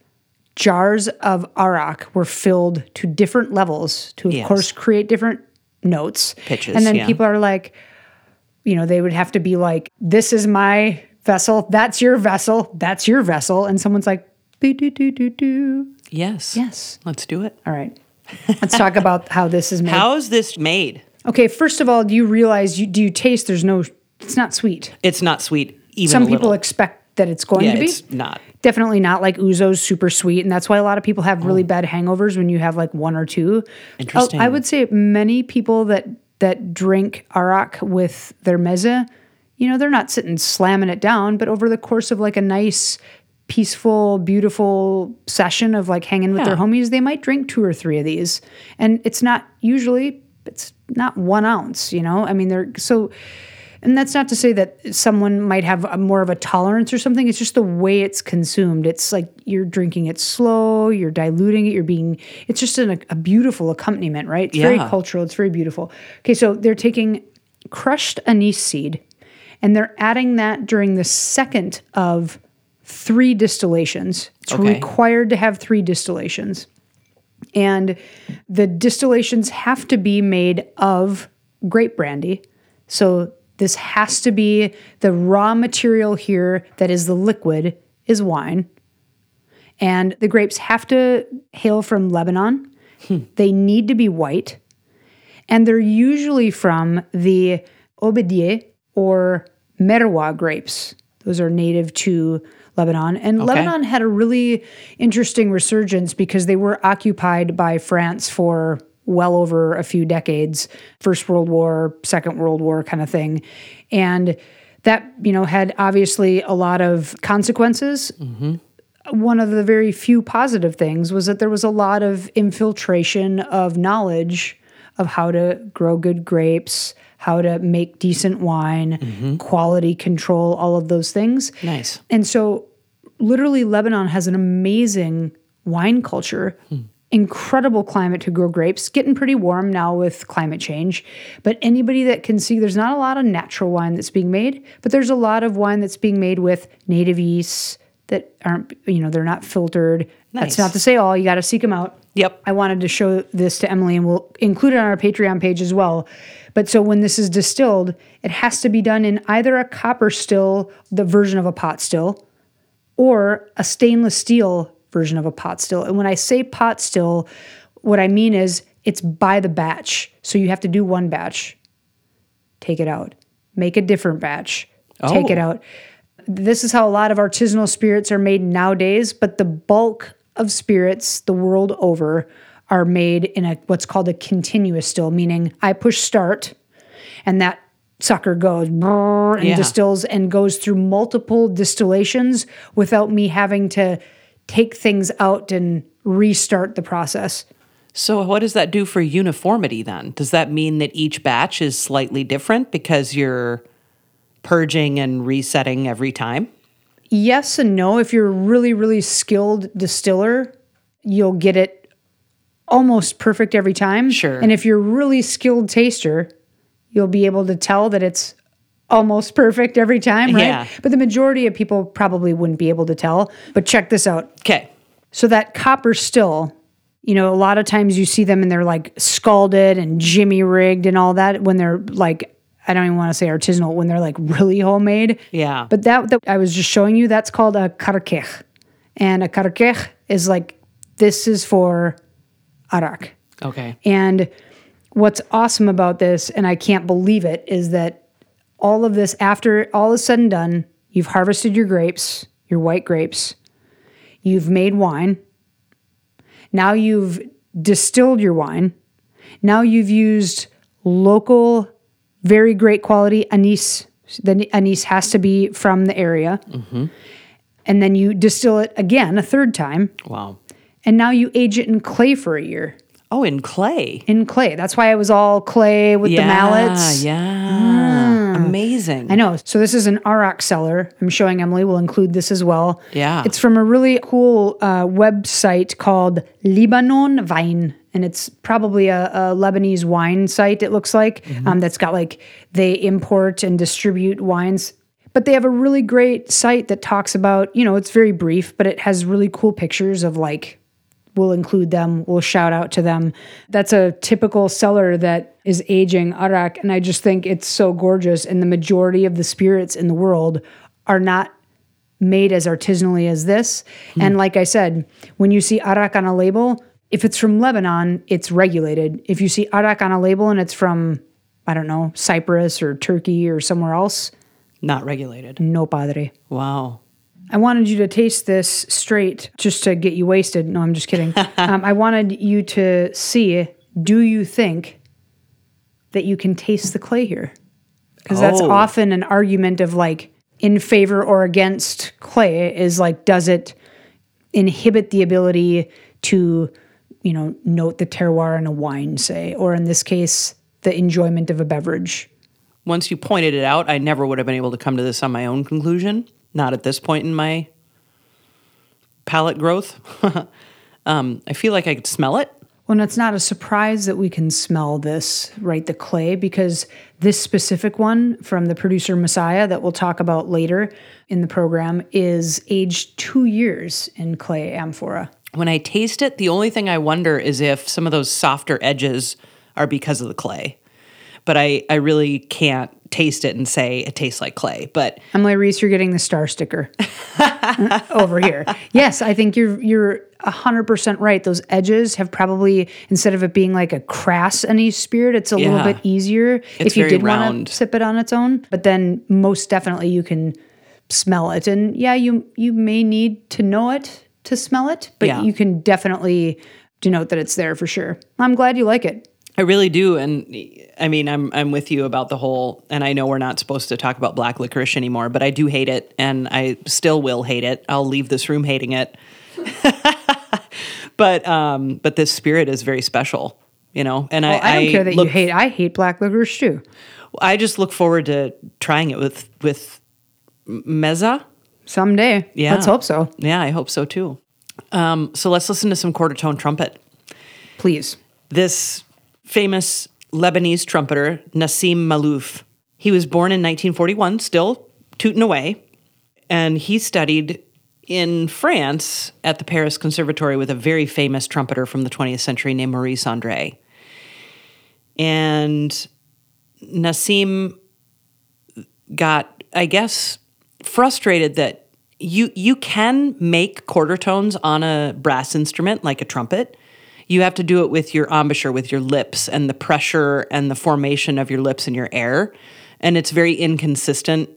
jars of arak were filled to different levels to, of yes. course, create different notes? Pitches, And then yeah. people are like, you know, they would have to be like, this is my vessel, that's your vessel, that's your vessel. And someone's like, do-do-do-do-do. Yes. Yes. Let's do it. All right. Let's talk about how this is made. How is this made? Okay, first of all, do you realize, you, do you taste there's no, it's not sweet. It's not sweet, even Some a people little. expect that it's going yeah, to be. It's not. Definitely not, like ouzo's super sweet, and that's why a lot of people have really oh. bad hangovers when you have like one or two. Interesting. I, I would say many people that, that drink arak with their mezze, you know, they're not sitting slamming it down, but over the course of like a nice... peaceful, beautiful session of like hanging with yeah. their homies, they might drink two or three of these. And it's not usually, it's not one ounce, you know? I mean, they're so, and that's not to say that someone might have a more of a tolerance or something. It's just the way it's consumed. It's like you're drinking it slow, you're diluting it, you're being, it's just an, a beautiful accompaniment, right? It's yeah. very cultural, it's very beautiful. Okay, so they're taking crushed anise seed and they're adding that during the second of three distillations. It's okay. required to have three distillations. And the distillations have to be made of grape brandy. So this has to be the raw material here that is the liquid is wine. And the grapes have to hail from Lebanon. Hmm. They need to be white. And they're usually from the Obedie or Merwa grapes. Those are native to Lebanon. And okay. Lebanon had a really interesting resurgence because they were occupied by France for well over a few decades, First World War, Second World War kind of thing. And that, you know, had obviously a lot of consequences. Mm-hmm. One of the very few positive things was that there was a lot of infiltration of knowledge of how to grow good grapes, how to make decent wine, mm-hmm. quality control, all of those things. Nice. And so literally Lebanon has an amazing wine culture, mm. incredible climate to grow grapes, getting pretty warm now with climate change. But anybody that can see, there's not a lot of natural wine that's being made, but there's a lot of wine that's being made with native yeasts that aren't, you know, they're not filtered. Nice. That's not to say all, you got to seek them out. Yep. I wanted to show this to Emily, and we'll include it on our Patreon page as well. But so when this is distilled, it has to be done in either a copper still, the version of a pot still, or a stainless steel version of a pot still. And when I say pot still, what I mean is it's by the batch. So you have to do one batch, take it out, make a different batch, oh. take it out. This is how a lot of artisanal spirits are made nowadays, but the bulk of spirits the world over are made in a what's called a continuous still, meaning I push start and that sucker goes brrr, and yeah. distills and goes through multiple distillations without me having to take things out and restart the process. So what does that do for uniformity then? Does that mean that each batch is slightly different because you're purging and resetting every time? Yes and no. If you're a really, really skilled distiller, you'll get it almost perfect every time. Sure. And if you're a really skilled taster, you'll be able to tell that it's almost perfect every time, right? Yeah. But the majority of people probably wouldn't be able to tell. But check this out. Okay. So that copper still, you know, a lot of times you see them and they're like scalded and jimmy-rigged and all that when they're like, I don't even want to say artisanal, when they're like really homemade. Yeah. But that, that I was just showing you, that's called a karakech. And a karakech is like, this is for arak. Okay. And what's awesome about this, and I can't believe it, is that all of this, after all is said and done, you've harvested your grapes, your white grapes, you've made wine, now you've distilled your wine, now you've used local very great quality anise. The anise has to be from the area. Mm-hmm. And then you distill it again a third time. Wow. And now you age it in clay for a year. Oh, in clay. In clay. That's why it was all clay with yeah, the mallets. Yeah, yeah. Mm. Amazing. I know. So this is an arak cellar. I'm showing Emily. We'll include this as well. Yeah. It's from a really cool uh, website called Libanon Vine. And it's probably a, a Lebanese wine site, it looks like, mm-hmm. um, that's got like, they import and distribute wines. But they have a really great site that talks about, you know, it's very brief, but it has really cool pictures of like, we'll include them, we'll shout out to them. That's a typical cellar that is aging arak. And I just think it's so gorgeous. And the majority of the spirits in the world are not made as artisanally as this. Mm-hmm. And like I said, when you see arak on a label, if it's from Lebanon, it's regulated. If you see arak on a label and it's from, I don't know, Cyprus or Turkey or somewhere else. Not regulated. No padre. Wow. I wanted you to taste this straight just to get you wasted. No, I'm just kidding. um, I wanted you to see, do you think that you can taste the clay here? Because oh. that's often an argument of like in favor or against clay is like, does it inhibit the ability to, you know, note the terroir in a wine, say, or in this case, the enjoyment of a beverage. Once you pointed it out, I never would have been able to come to this on my own conclusion. Not at this point in my palate growth. um, I feel like I could smell it. Well, and it's not a surprise that we can smell this, right, the clay, because this specific one from the producer Massaya that we'll talk about later in the program is aged two years in clay amphora. When I taste it, the only thing I wonder is if some of those softer edges are because of the clay. But I, I really can't taste it and say it tastes like clay. But Emily Reese, you're getting the star sticker over here. Yes, I think you're you're one hundred percent right. Those edges have probably, instead of it being like a crass anise spirit, it's a yeah. little bit easier it's if you did want to sip it on its own. But then most definitely you can smell it. And yeah, you you may need to know it to smell it, but yeah. you can definitely denote that it's there for sure. I'm glad you like it. I really do. And I mean, I'm I'm with you about the whole, and I know we're not supposed to talk about black licorice anymore, but I do hate it and I still will hate it. I'll leave this room hating it. but um, but this spirit is very special. you know. And well, I, I don't I care that look, you hate. I hate black licorice too. I just look forward to trying it with with mezza someday. Yeah, let's hope so. Yeah, I hope so too. Um, so let's listen to some quarter tone trumpet, please. This famous Lebanese trumpeter Nassim Maalouf. He was born in nineteen forty-one, still tooting away, and he studied in France at the Paris Conservatory with a very famous trumpeter from the twentieth century named Maurice André. And Nassim got, I guess, frustrated that you you can make quarter tones on a brass instrument like a trumpet. You have to do it with your embouchure, with your lips, and the pressure and the formation of your lips and your air. And it's very inconsistent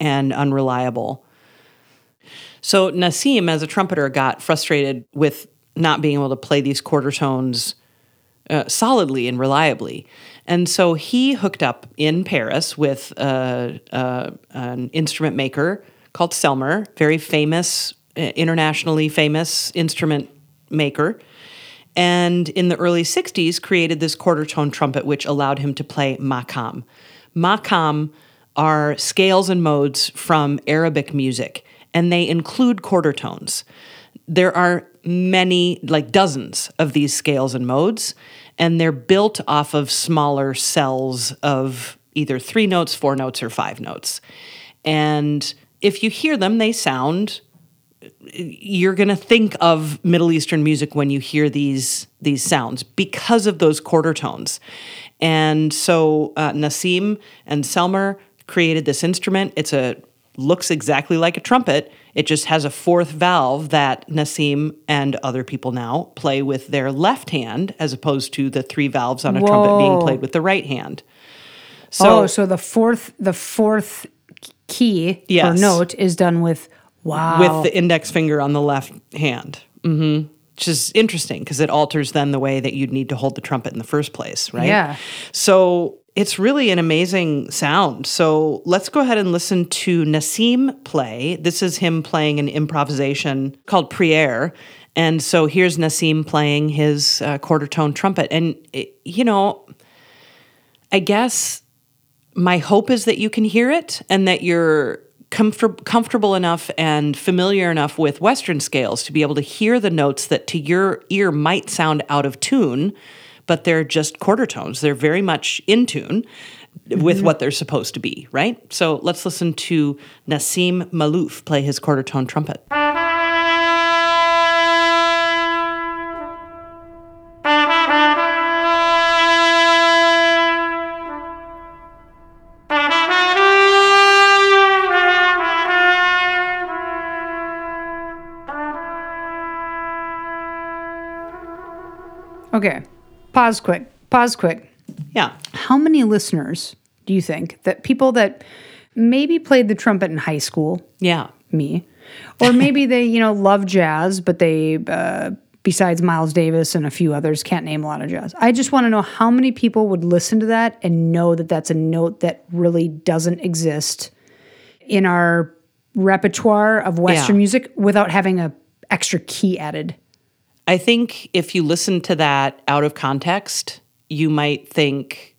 and unreliable. So Nassim, as a trumpeter, got frustrated with not being able to play these quarter tones uh, solidly and reliably. And so he hooked up in Paris with uh, uh, an instrument maker called Selmer, very famous, internationally famous instrument maker, and in the early sixties created this quarter tone trumpet, which allowed him to play maqam. Maqam are scales and modes from Arabic music, and they include quarter tones. There are many, like dozens of these scales and modes, and they're built off of smaller cells of either three notes, four notes, or five notes. And if you hear them, they sound, you're gonna think of Middle Eastern music when you hear these, these sounds because of those quarter tones. And so uh, Nassim and Selmer created this instrument. It's a looks exactly like a trumpet. It just has a fourth valve that Nassim and other people now play with their left hand as opposed to the three valves on a Whoa. trumpet being played with the right hand. So, oh, so the fourth the fourth key yes. or note is done with, wow. with the index finger on the left hand, mm-hmm. which is interesting because it alters then the way that you'd need to hold the trumpet in the first place, right? Yeah. So it's really an amazing sound. So let's go ahead and listen to Nassim play. This is him playing an improvisation called Prière. And so here's Nassim playing his uh, quarter tone trumpet. And, it, you know, I guess my hope is that you can hear it and that you're comfor- comfortable enough and familiar enough with Western scales to be able to hear the notes that to your ear might sound out of tune, but they're just quarter tones. They're very much in tune with what they're supposed to be, right? So let's listen to Nassim Maalouf play his quarter tone trumpet. Okay. Pause quick. Pause quick. Yeah. How many listeners do you think that people that maybe played the trumpet in high school? Yeah. Me. Or maybe they, you know, love jazz, but they, uh, besides Miles Davis and a few others, can't name a lot of jazz. I just want to know how many people would listen to that and know that that's a note that really doesn't exist in our repertoire of Western yeah. music without having an extra key added. I think if you listen to that out of context, you might think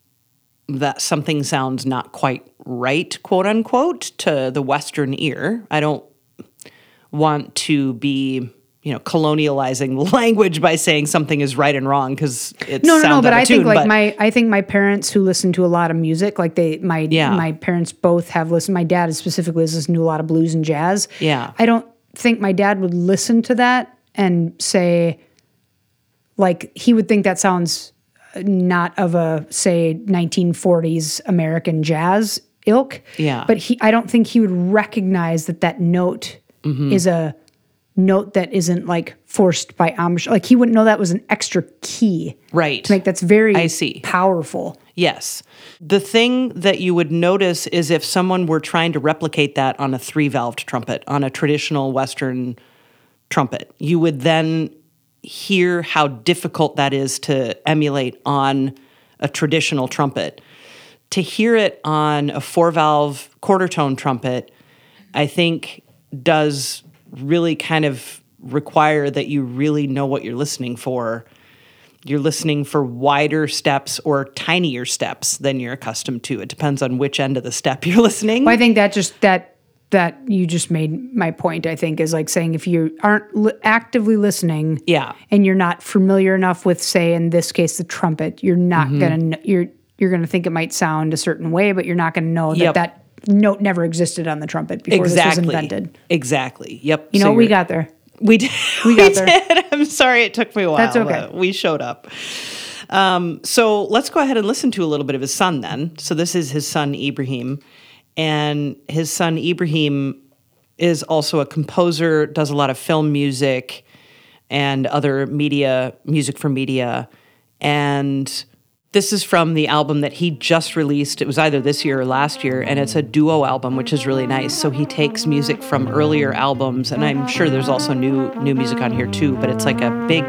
that something sounds not quite right, quote unquote, to the Western ear. I don't want to be, you know, colonializing the language by saying something is right and wrong because it's no, no, no. But I tune, think like my, I think my parents who listen to a lot of music, like they, my, yeah. my parents both have listened. My dad specifically has listened to a lot of blues and jazz. Yeah, I don't think my dad would listen to that and say, like, he would think that sounds not of a, say, nineteen forties American jazz ilk. Yeah. But he, I don't think he would recognize that that note mm-hmm. is a note that isn't, like, forced by embouchure. Like, he wouldn't know that was an extra key. Right. Like, that's very I see. powerful. Yes. The thing that you would notice is if someone were trying to replicate that on a three-valved trumpet, on a traditional Western trumpet. You would then hear how difficult that is to emulate on a traditional trumpet. To hear it on a four-valve quarter-tone trumpet, I think does really kind of require that you really know what you're listening for. You're listening for wider steps or tinier steps than you're accustomed to. It depends on which end of the step you're listening. Well, I think that just that that you just made my point, I think, is like saying if you aren't li- actively listening, yeah, and you're not familiar enough with, say, in this case, the trumpet, you're not mm-hmm. going to you're you're going to think it might sound a certain way, but you're not going to know that, yep. that note never existed on the trumpet before exactly. this was invented. Exactly. Yep. You know, so we got there. We did. We got we there. Did. I'm sorry it took me a while. That's okay. Uh, we showed up. Um, so let's go ahead and listen to a little bit of his son then. So this is his son, Ibrahim. And his son, Ibrahim, is also a composer, does a lot of film music and other media, music for media. And this is from the album that he just released. It was either this year or last year, and it's a duo album, which is really nice. So he takes music from earlier albums, and I'm sure there's also new new music on here too, but it's like a big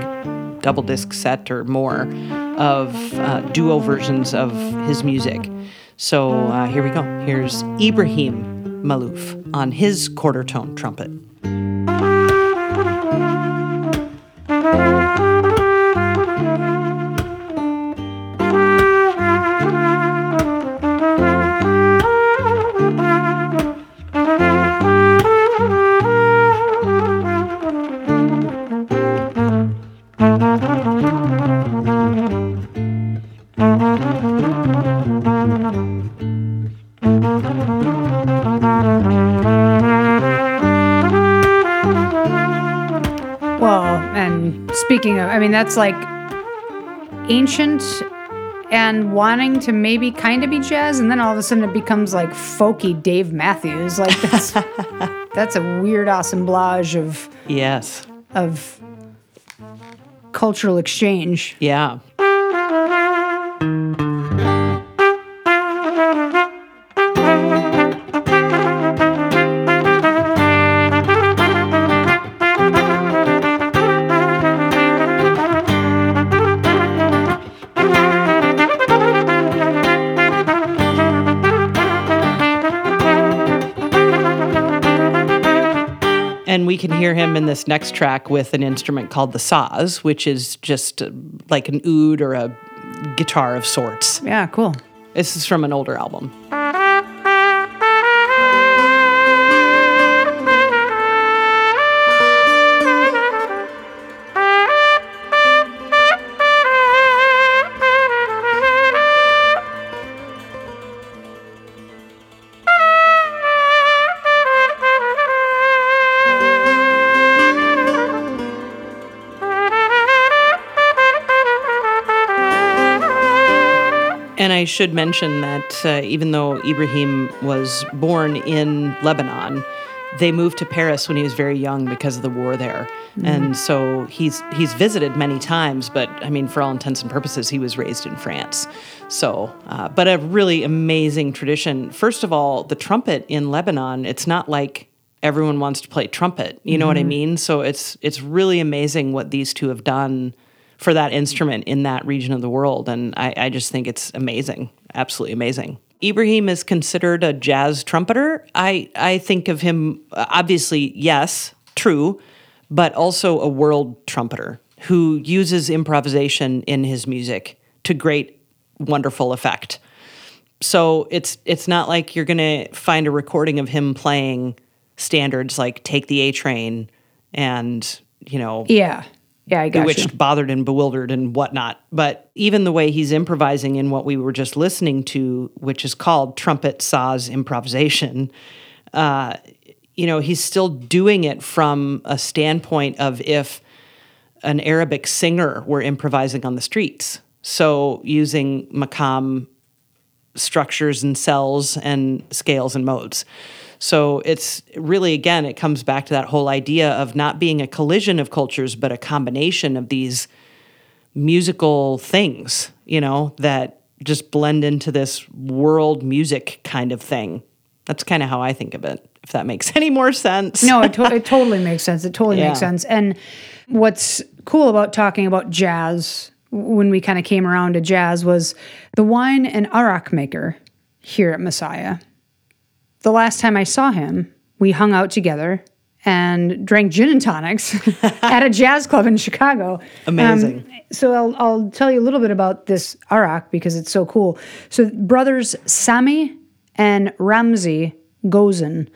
double disc set or more of uh, duo versions of his music. So uh, here we go. Here's Ibrahim Maalouf on his quarter tone trumpet. Speaking of, I mean, that's like ancient and wanting to maybe kind of be jazz, and then all of a sudden it becomes like folky Dave Matthews. Like that's that's a weird assemblage of yes of cultural exchange. Yeah. You can hear him in this next track with an instrument called the saz, which is just like an oud or a guitar of sorts. Yeah, cool. This is from an older album. I should mention that uh, even though Ibrahim was born in Lebanon, they moved to Paris when he was very young because of the war there. Mm-hmm. And so he's he's visited many times, but I mean, for all intents and purposes, he was raised in France. So, uh, but a really amazing tradition. First of all, the trumpet in Lebanon, it's not like everyone wants to play trumpet. You know mm-hmm. what I mean? So it's it's really amazing what these two have done for that instrument in that region of the world. And I, I just think it's amazing, absolutely amazing. Ibrahim is considered a jazz trumpeter. I, I think of him, obviously, yes, true, but also a world trumpeter who uses improvisation in his music to great, wonderful effect. So it's it's not like you're gonna find a recording of him playing standards like Take the A Train and, you know... yeah. Yeah, I got Bewitched, you. Bothered, and Bewildered, and whatnot. But even the way he's improvising in what we were just listening to, which is called trumpet saz improvisation, uh, you know, he's still doing it from a standpoint of if an Arabic singer were improvising on the streets. So using maqam structures and cells and scales and modes. So it's really, again, it comes back to that whole idea of not being a collision of cultures, but a combination of these musical things, you know, that just blend into this world music kind of thing. That's kind of how I think of it, if that makes any more sense. No, it, to- it totally makes sense. It totally yeah. makes sense. And what's cool about talking about jazz, when we kind of came around to jazz, was the wine and arak maker here at Massaya. The last time I saw him, we hung out together and drank gin and tonics at a jazz club in Chicago. Amazing. Um, so I'll, I'll tell you a little bit about this arak because it's so cool. So brothers Sami and Ramsey Gozen,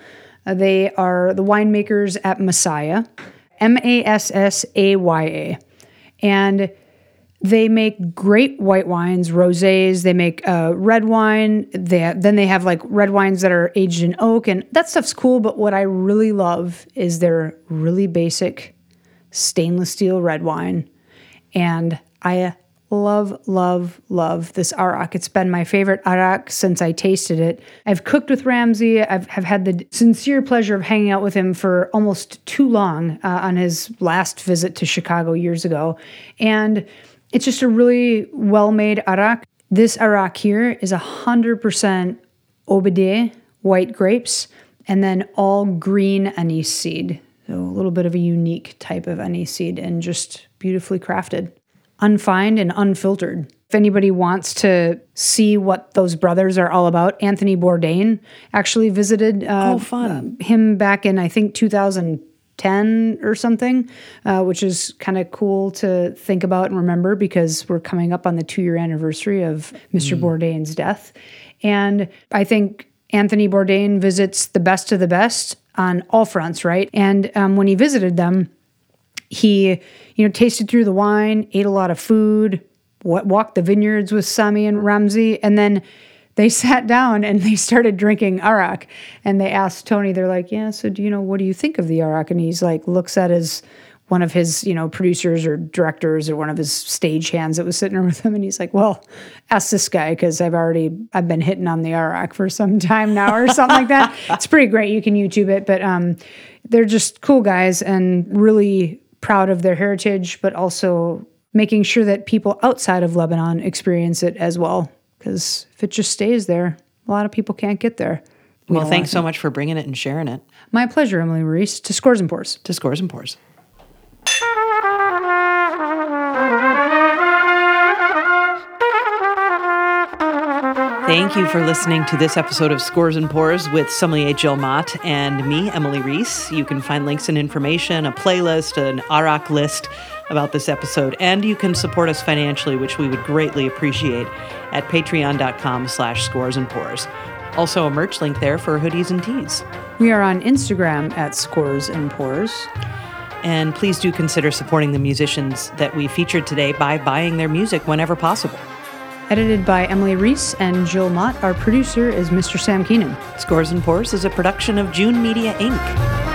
uh, they are the winemakers at Massaya, M A S S A Y A. And they make great white wines, rosés. They make uh, red wine. They, then they have like red wines that are aged in oak, and that stuff's cool. But what I really love is their really basic stainless steel red wine. And I love, love, love this arak. It's been my favorite arak since I tasted it. I've cooked with Ramsey. I've, I've had the sincere pleasure of hanging out with him for almost too long uh, on his last visit to Chicago years ago. And it's just a really well-made arak. This arak here is one hundred percent Obedeh white grapes and then all green anise seed. So a little bit of a unique type of anise seed and just beautifully crafted, unfined and unfiltered. If anybody wants to see what those brothers are all about, Anthony Bourdain actually visited uh, oh, fun. Uh, him back in, I think, two thousand ten or something, uh, which is kind of cool to think about and remember because we're coming up on the two-year anniversary of Mister Mm. Bourdain's death. And I think Anthony Bourdain visits the best of the best on all fronts, right? And um, when he visited them, he, you know, tasted through the wine, ate a lot of food, walked the vineyards with Sami and Ramsey, and then they sat down and they started drinking arak. And they asked Tony, they're like, yeah, so do you know, what do you think of the arak? And he's like, looks at his, one of his, you know, producers or directors or one of his stage hands that was sitting there with him. And he's like, well, ask this guy because I've already, I've been hitting on the arak for some time now or something like that. It's pretty great. You can YouTube it. But um, they're just cool guys and really proud of their heritage, but also making sure that people outside of Lebanon experience it as well. Because if it just stays there, a lot of people can't get there. We well, thanks so much for bringing it and sharing it. My pleasure, Emily Reese. To Scores and Pours. To Scores and Pours. Thank you for listening to this episode of Scores and Pours with sommelier Jill Mott and me, Emily Reese. You can find links and information, a playlist, an arak list about this episode, and you can support us financially, which we would greatly appreciate, at patreon.com slash scores and pours. Also a merch link there for hoodies and tees. We are on Instagram at Scores and Pours. And please do consider supporting the musicians that we featured today by buying their music whenever possible. Edited by Emily Reese and Jill Mott. Our producer is Mister Sam Keenan. Scores and Pours is a production of June Media, Incorporated